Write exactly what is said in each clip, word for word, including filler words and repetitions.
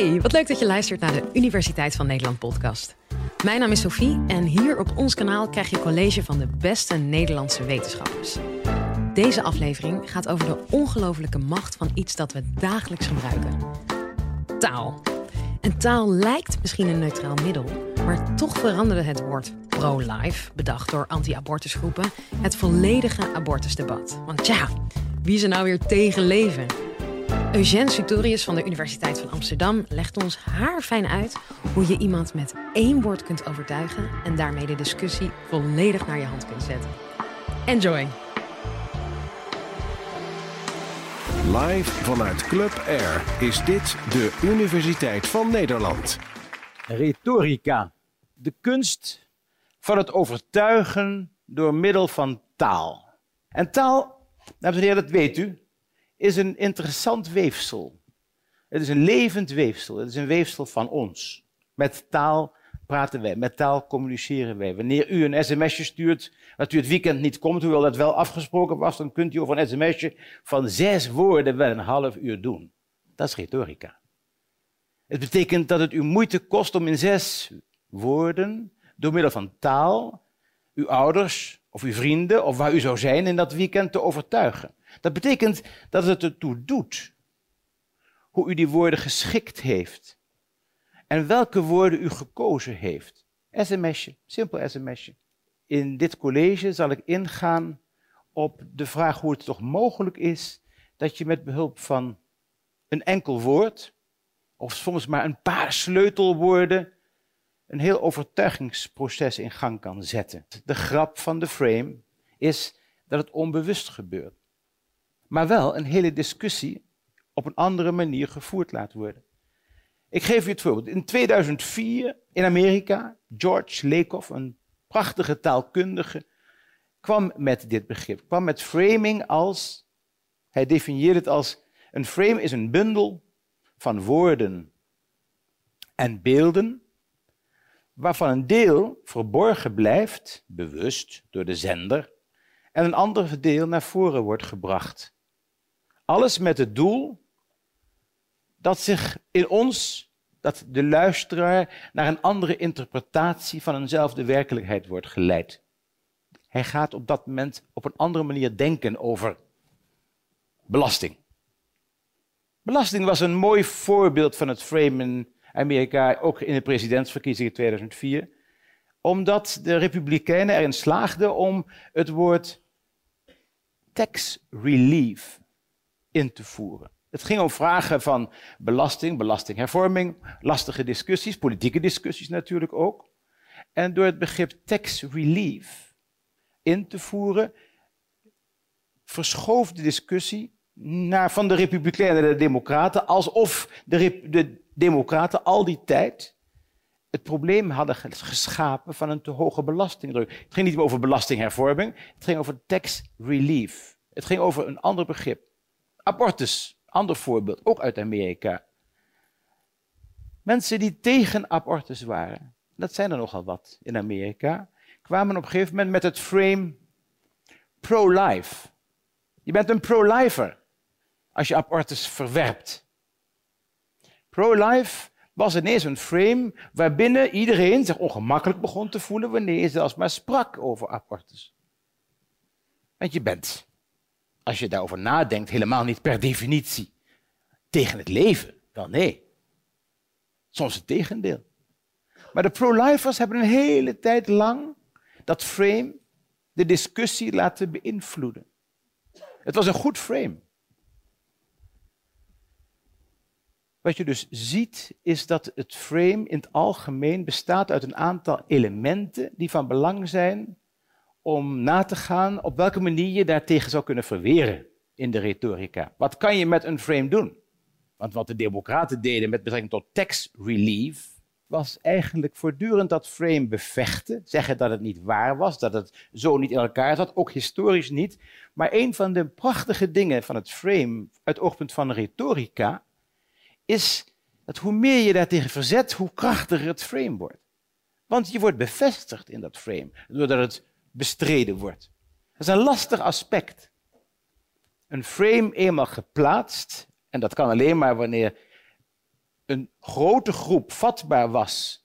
Hey, wat leuk dat je luistert naar de Universiteit van Nederland podcast. Mijn naam is Sophie en hier op ons kanaal krijg je college van de beste Nederlandse wetenschappers. Deze aflevering gaat over de ongelofelijke macht van iets dat we dagelijks gebruiken. Taal. En taal lijkt misschien een neutraal middel, maar toch veranderde het woord pro-life, bedacht door anti-abortusgroepen, het volledige abortusdebat. Want ja, wie is er nou weer tegen leven? Eugène Sutorius van de Universiteit van Amsterdam legt ons haarfijn uit hoe je iemand met één woord kunt overtuigen en daarmee de discussie volledig naar je hand kunt zetten. Enjoy! Live vanuit Club Air is dit de Universiteit van Nederland. Retorica. De kunst van het overtuigen door middel van taal. En taal, dames en heren, dat weet u, is een interessant weefsel. Het is een levend weefsel. Het is een weefsel van ons. Met taal praten wij, met taal communiceren wij. Wanneer u een sms'je stuurt dat u het weekend niet komt, hoewel dat wel afgesproken was, dan kunt u over een sms'je van zes woorden wel een half uur doen. Dat is retorica. Het betekent dat het u moeite kost om in zes woorden, door middel van taal, uw ouders of uw vrienden of waar u zou zijn in dat weekend te overtuigen. Dat betekent dat het ertoe doet hoe u die woorden geschikt heeft en welke woorden u gekozen heeft. S M S'je, simpel S M S'je. In dit college zal ik ingaan op de vraag hoe het toch mogelijk is dat je met behulp van een enkel woord of soms maar een paar sleutelwoorden een heel overtuigingsproces in gang kan zetten. De grap van de frame is dat het onbewust gebeurt, maar wel een hele discussie op een andere manier gevoerd laat worden. Ik geef u het voorbeeld. In tweeduizend vier in Amerika, George Lakoff, een prachtige taalkundige, kwam met dit begrip, kwam met framing als, hij definieerde het als, een frame is een bundel van woorden en beelden, waarvan een deel verborgen blijft, bewust, door de zender, en een ander deel naar voren wordt gebracht. Alles met het doel dat zich in ons, dat de luisteraar naar een andere interpretatie van eenzelfde werkelijkheid wordt geleid. Hij gaat op dat moment op een andere manier denken over belasting. Belasting was een mooi voorbeeld van het frame in Amerika, ook in de presidentsverkiezingen tweeduizend vier, omdat de Republikeinen erin slaagden om het woord tax relief in te voeren. Het ging om vragen van belasting, belastinghervorming, lastige discussies, politieke discussies natuurlijk ook. En door het begrip tax relief in te voeren, verschoof de discussie naar van de Republikeinen naar de Democraten, alsof de, de Democraten al die tijd het probleem hadden geschapen van een te hoge belastingdruk. Het ging niet meer over belastinghervorming, het ging over tax relief. Het ging over een ander begrip. Abortus, ander voorbeeld, ook uit Amerika. Mensen die tegen abortus waren, dat zijn er nogal wat in Amerika, kwamen op een gegeven moment met het frame pro-life. Je bent een pro-lifer als je abortus verwerpt. Pro-life was ineens een frame waarbinnen iedereen zich ongemakkelijk begon te voelen wanneer je zelfs maar sprak over abortus. Want je bent, als je daarover nadenkt, helemaal niet per definitie tegen het leven. Wel nee. Soms het tegendeel. Maar de pro-lifers hebben een hele tijd lang dat frame, de discussie, laten beïnvloeden. Het was een goed frame. Wat je dus ziet is dat het frame in het algemeen bestaat uit een aantal elementen die van belang zijn om na te gaan op welke manier je daartegen zou kunnen verweren in de retorica. Wat kan je met een frame doen? Want wat de Democraten deden met betrekking tot tax relief was eigenlijk voortdurend dat frame bevechten, zeggen dat het niet waar was, dat het zo niet in elkaar zat, ook historisch niet. Maar een van de prachtige dingen van het frame uit het oogpunt van de retorica is dat hoe meer je daartegen verzet, hoe krachtiger het frame wordt. Want je wordt bevestigd in dat frame, doordat het bestreden wordt. Dat is een lastig aspect. Een frame eenmaal geplaatst, en dat kan alleen maar wanneer een grote groep vatbaar was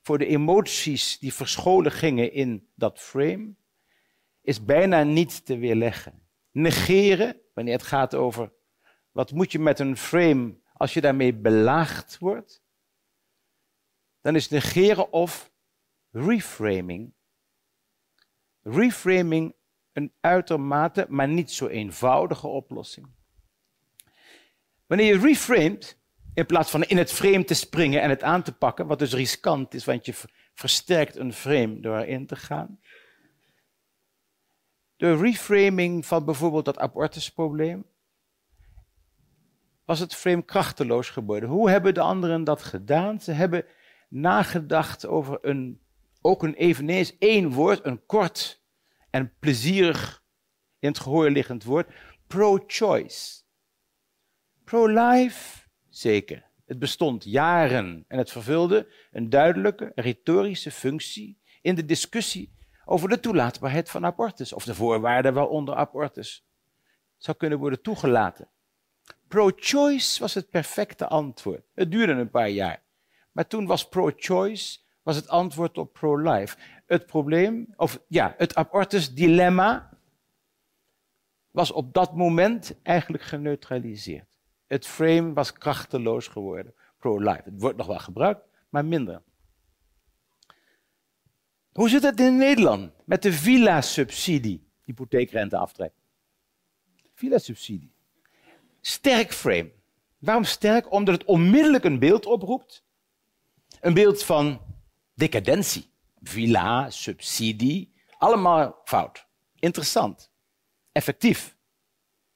voor de emoties die verscholen gingen in dat frame, is bijna niet te weerleggen. Negeren, wanneer het gaat over wat moet je met een frame als je daarmee belaagd wordt, dan is negeren of reframing. Reframing een uitermate, maar niet zo eenvoudige oplossing. Wanneer je reframet, in plaats van in het frame te springen en het aan te pakken, wat dus riskant is, want je versterkt een frame door erin te gaan. De reframing van bijvoorbeeld dat abortusprobleem, was het frame krachteloos geworden. Hoe hebben de anderen dat gedaan? Ze hebben nagedacht over een, ook een eveneens één woord, een kort en plezierig in het gehoor liggend woord, pro-choice. Pro-life, zeker. Het bestond jaren en het vervulde een duidelijke retorische functie in de discussie over de toelaatbaarheid van abortus of de voorwaarden waaronder abortus zou kunnen worden toegelaten. Pro-choice was het perfecte antwoord. Het duurde een paar jaar. Maar toen was pro-choice was het antwoord op pro-life. Het probleem, of ja, het abortus-dilemma was op dat moment eigenlijk geneutraliseerd. Het frame was krachteloos geworden. Pro-life. Het wordt nog wel gebruikt, maar minder. Hoe zit het in Nederland met de villa-subsidie? Hypotheekrenteaftrek. Villa-subsidie. Sterk frame. Waarom sterk? Omdat het onmiddellijk een beeld oproept. Een beeld van decadentie. Villa, subsidie, allemaal fout. Interessant. Effectief.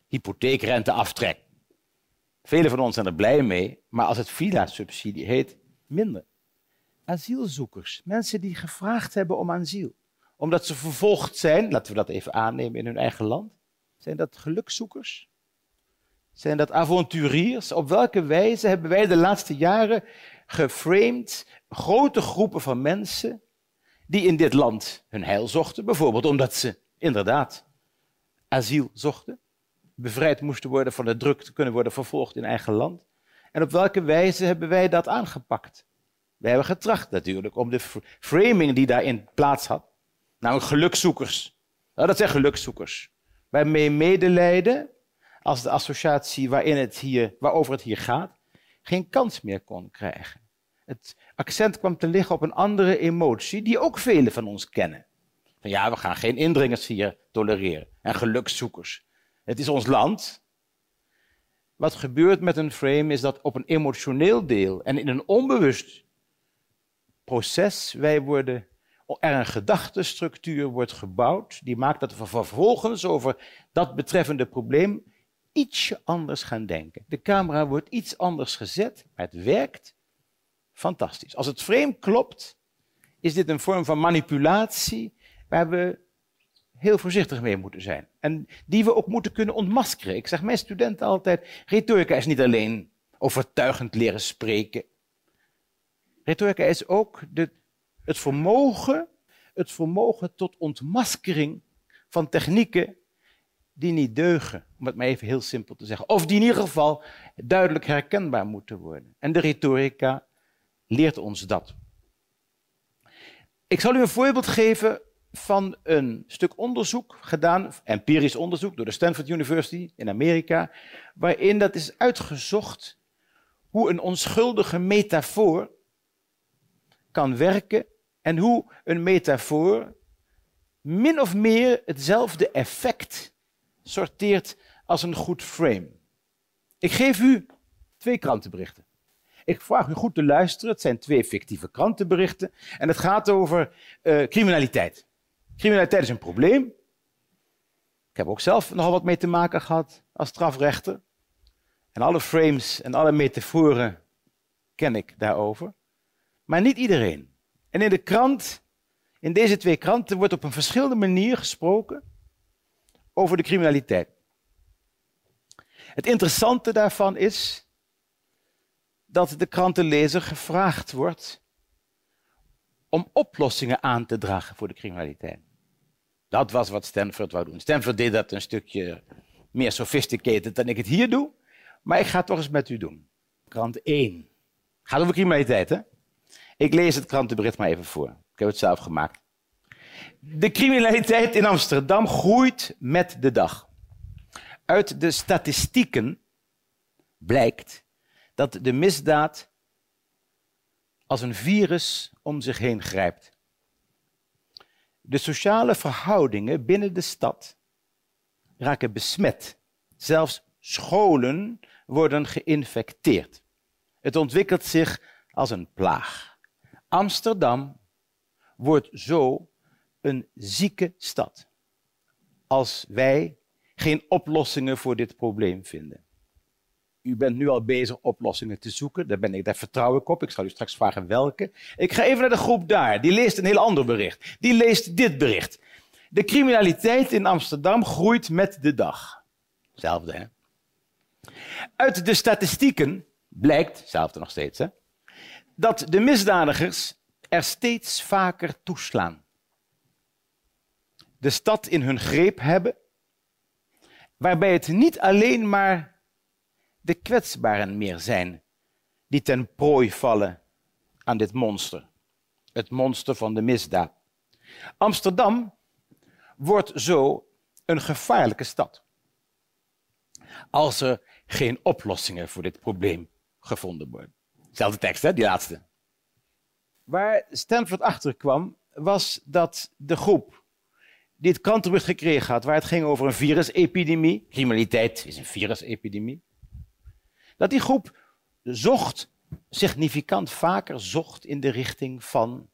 Hypotheekrenteaftrek. Velen van ons zijn er blij mee, maar als het villa-subsidie heet, minder. Asielzoekers, mensen die gevraagd hebben om asiel. Omdat ze vervolgd zijn, laten we dat even aannemen in hun eigen land. Zijn dat gelukzoekers? Zijn dat avonturiers? Op welke wijze hebben wij de laatste jaren geframed grote groepen van mensen die in dit land hun heil zochten? Bijvoorbeeld omdat ze inderdaad asiel zochten, bevrijd moesten worden van de druk te kunnen worden vervolgd in eigen land. En op welke wijze hebben wij dat aangepakt? Wij hebben getracht natuurlijk om de framing die daarin plaats had, namelijk gelukzoekers. Nou, dat zijn gelukzoekers. Waarmee medelijden, als de associatie waarin het hier, waarover het hier gaat, geen kans meer kon krijgen. Het accent kwam te liggen op een andere emotie die ook velen van ons kennen. Van ja, we gaan geen indringers hier tolereren en gelukzoekers. Het is ons land. Wat gebeurt met een frame is dat op een emotioneel deel en in een onbewust proces wij worden, er een gedachtestructuur wordt gebouwd die maakt dat we vervolgens over dat betreffende probleem ietsje anders gaan denken. De camera wordt iets anders gezet, maar het werkt fantastisch. Als het frame klopt, is dit een vorm van manipulatie waar we heel voorzichtig mee moeten zijn. En die we ook moeten kunnen ontmaskeren. Ik zeg mijn studenten altijd, retorica is niet alleen overtuigend leren spreken. Retorica is ook de, het, vermogen, het vermogen tot ontmaskering van technieken die niet deugen, om het maar even heel simpel te zeggen. Of die in ieder geval duidelijk herkenbaar moeten worden. En de retorica leert ons dat. Ik zal u een voorbeeld geven van een stuk onderzoek gedaan, empirisch onderzoek door de Stanford University in Amerika, waarin dat is uitgezocht hoe een onschuldige metafoor kan werken en hoe een metafoor min of meer hetzelfde effect sorteert als een goed frame. Ik geef u twee krantenberichten. Ik vraag u goed te luisteren. Het zijn twee fictieve krantenberichten en het gaat over uh, criminaliteit. Criminaliteit is een probleem. Ik heb ook zelf nogal wat mee te maken gehad als strafrechter. En alle frames en alle metaforen ken ik daarover. Maar niet iedereen. En in de krant, in deze twee kranten, wordt op een verschillende manier gesproken over de criminaliteit. Het interessante daarvan is dat de krantenlezer gevraagd wordt om oplossingen aan te dragen voor de criminaliteit. Dat was wat Stanford wou doen. Stanford deed dat een stukje meer sophisticated dan ik het hier doe. Maar ik ga het toch eens met u doen. Krant één. Gaat over criminaliteit, hè? Ik lees het krantenbericht maar even voor. Ik heb het zelf gemaakt. De criminaliteit in Amsterdam groeit met de dag. Uit de statistieken blijkt dat de misdaad als een virus om zich heen grijpt. De sociale verhoudingen binnen de stad raken besmet. Zelfs scholen worden geïnfecteerd. Het ontwikkelt zich als een plaag. Amsterdam wordt zo een zieke stad als wij geen oplossingen voor dit probleem vinden. U bent nu al bezig oplossingen te zoeken. Daar, ben ik, daar vertrouw ik op. Ik zal u straks vragen welke. Ik ga even naar de groep daar. Die leest een heel ander bericht. Die leest dit bericht. De criminaliteit in Amsterdam groeit met de dag. Hetzelfde, hè? Uit de statistieken blijkt, hetzelfde nog steeds, hè, dat de misdadigers er steeds vaker toeslaan. De stad in hun greep hebben, waarbij het niet alleen maar de kwetsbaren meer zijn die ten prooi vallen aan dit monster. Het monster van de misdaad. Amsterdam wordt zo een gevaarlijke stad. Als er geen oplossingen voor dit probleem gevonden worden. Zelfde tekst, hè, die laatste. Waar Stanford achter kwam, was dat de groep die het krantenbericht gekregen had, waar het ging over een virusepidemie, criminaliteit is een virusepidemie, dat die groep zocht, significant vaker zocht in de richting van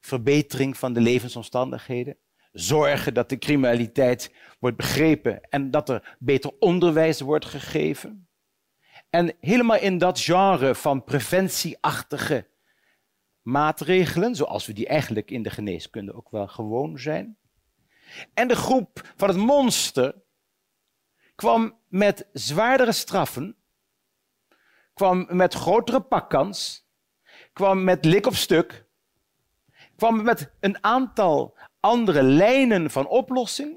verbetering van de levensomstandigheden, zorgen dat de criminaliteit wordt begrepen en dat er beter onderwijs wordt gegeven. En helemaal in dat genre van preventieachtige maatregelen, zoals we die eigenlijk in de geneeskunde ook wel gewoon zijn. En de groep van het monster kwam met zwaardere straffen, kwam met grotere pakkans, kwam met lik op stuk, kwam met een aantal andere lijnen van oplossing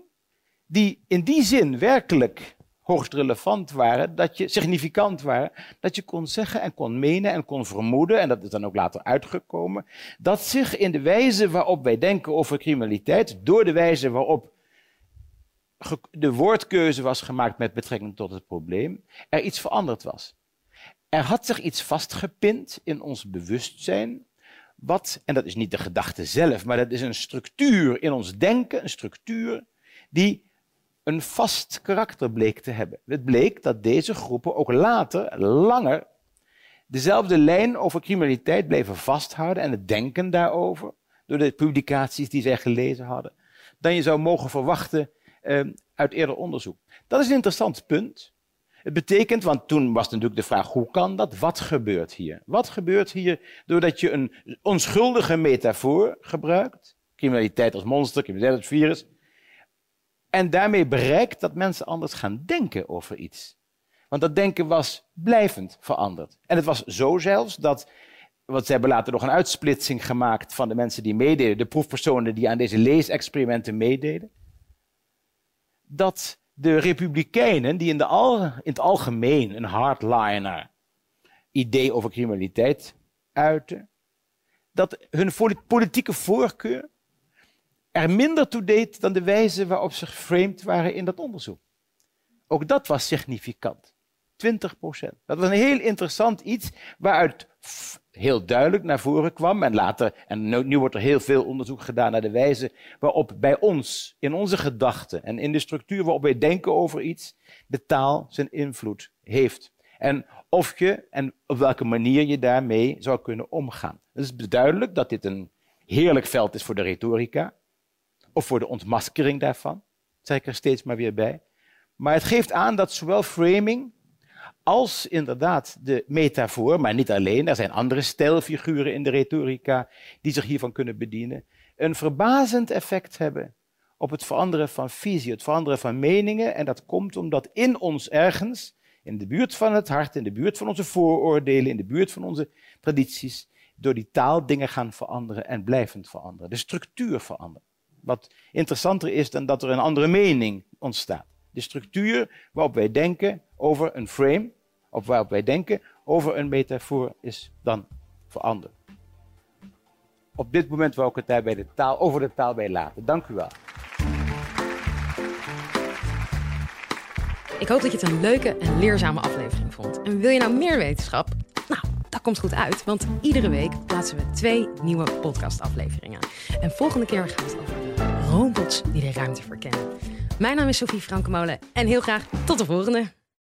die in die zin werkelijk hoogst relevant waren, dat je significant waren, dat je kon zeggen en kon menen en kon vermoeden, en dat is dan ook later uitgekomen, dat zich in de wijze waarop wij denken over criminaliteit, door de wijze waarop de woordkeuze was gemaakt met betrekking tot het probleem, er iets veranderd was. Er had zich iets vastgepind in ons bewustzijn, wat, en dat is niet de gedachte zelf, maar dat is een structuur in ons denken, een structuur die een vast karakter bleek te hebben. Het bleek dat deze groepen ook later, langer, dezelfde lijn over criminaliteit bleven vasthouden en het denken daarover, door de publicaties die zij gelezen hadden, dan je zou mogen verwachten eh, uit eerder onderzoek. Dat is een interessant punt. Het betekent, want toen was natuurlijk de vraag, hoe kan dat? Wat gebeurt hier? Wat gebeurt hier doordat je een onschuldige metafoor gebruikt, criminaliteit als monster, criminaliteit als virus, en daarmee bereikt dat mensen anders gaan denken over iets. Want dat denken was blijvend veranderd. En het was zo zelfs dat, want ze hebben later nog een uitsplitsing gemaakt van de mensen die meededen, de proefpersonen die aan deze leesexperimenten meededen, dat de republikeinen, die in, de al, in het algemeen een hardliner idee over criminaliteit uiten, dat hun politieke voorkeur er minder toe deed dan de wijze waarop ze geframed waren in dat onderzoek. Ook dat was significant. twintig procent. Dat was een heel interessant iets waaruit heel duidelijk naar voren kwam. En, later, en nu wordt er heel veel onderzoek gedaan naar de wijze waarop bij ons, in onze gedachten en in de structuur waarop wij denken over iets, de taal zijn invloed heeft. En of je en op welke manier je daarmee zou kunnen omgaan. Het is duidelijk dat dit een heerlijk veld is voor de retorica. Of voor de ontmaskering daarvan, zeg ik er steeds maar weer bij. Maar het geeft aan dat zowel framing als inderdaad de metafoor, maar niet alleen, er zijn andere stijlfiguren in de retorica die zich hiervan kunnen bedienen, een verbazend effect hebben op het veranderen van visie, het veranderen van meningen. En dat komt omdat in ons ergens, in de buurt van het hart, in de buurt van onze vooroordelen, in de buurt van onze tradities, door die taal dingen gaan veranderen en blijvend veranderen. De structuur verandert. Wat interessanter is dan dat er een andere mening ontstaat. De structuur waarop wij denken over een frame, of waarop wij denken over een metafoor is dan veranderd. Op dit moment wou ik het daar bij de taal, over de taal bij laten. Dank u wel. Ik hoop dat je het een leuke en leerzame aflevering vond. En wil je nou meer wetenschap? Nou, dat komt goed uit, want iedere week plaatsen we twee nieuwe podcastafleveringen. En volgende keer gaan we het over robots die de ruimte verkennen. Mijn naam is Sophie Frankenmolen en heel graag tot de volgende.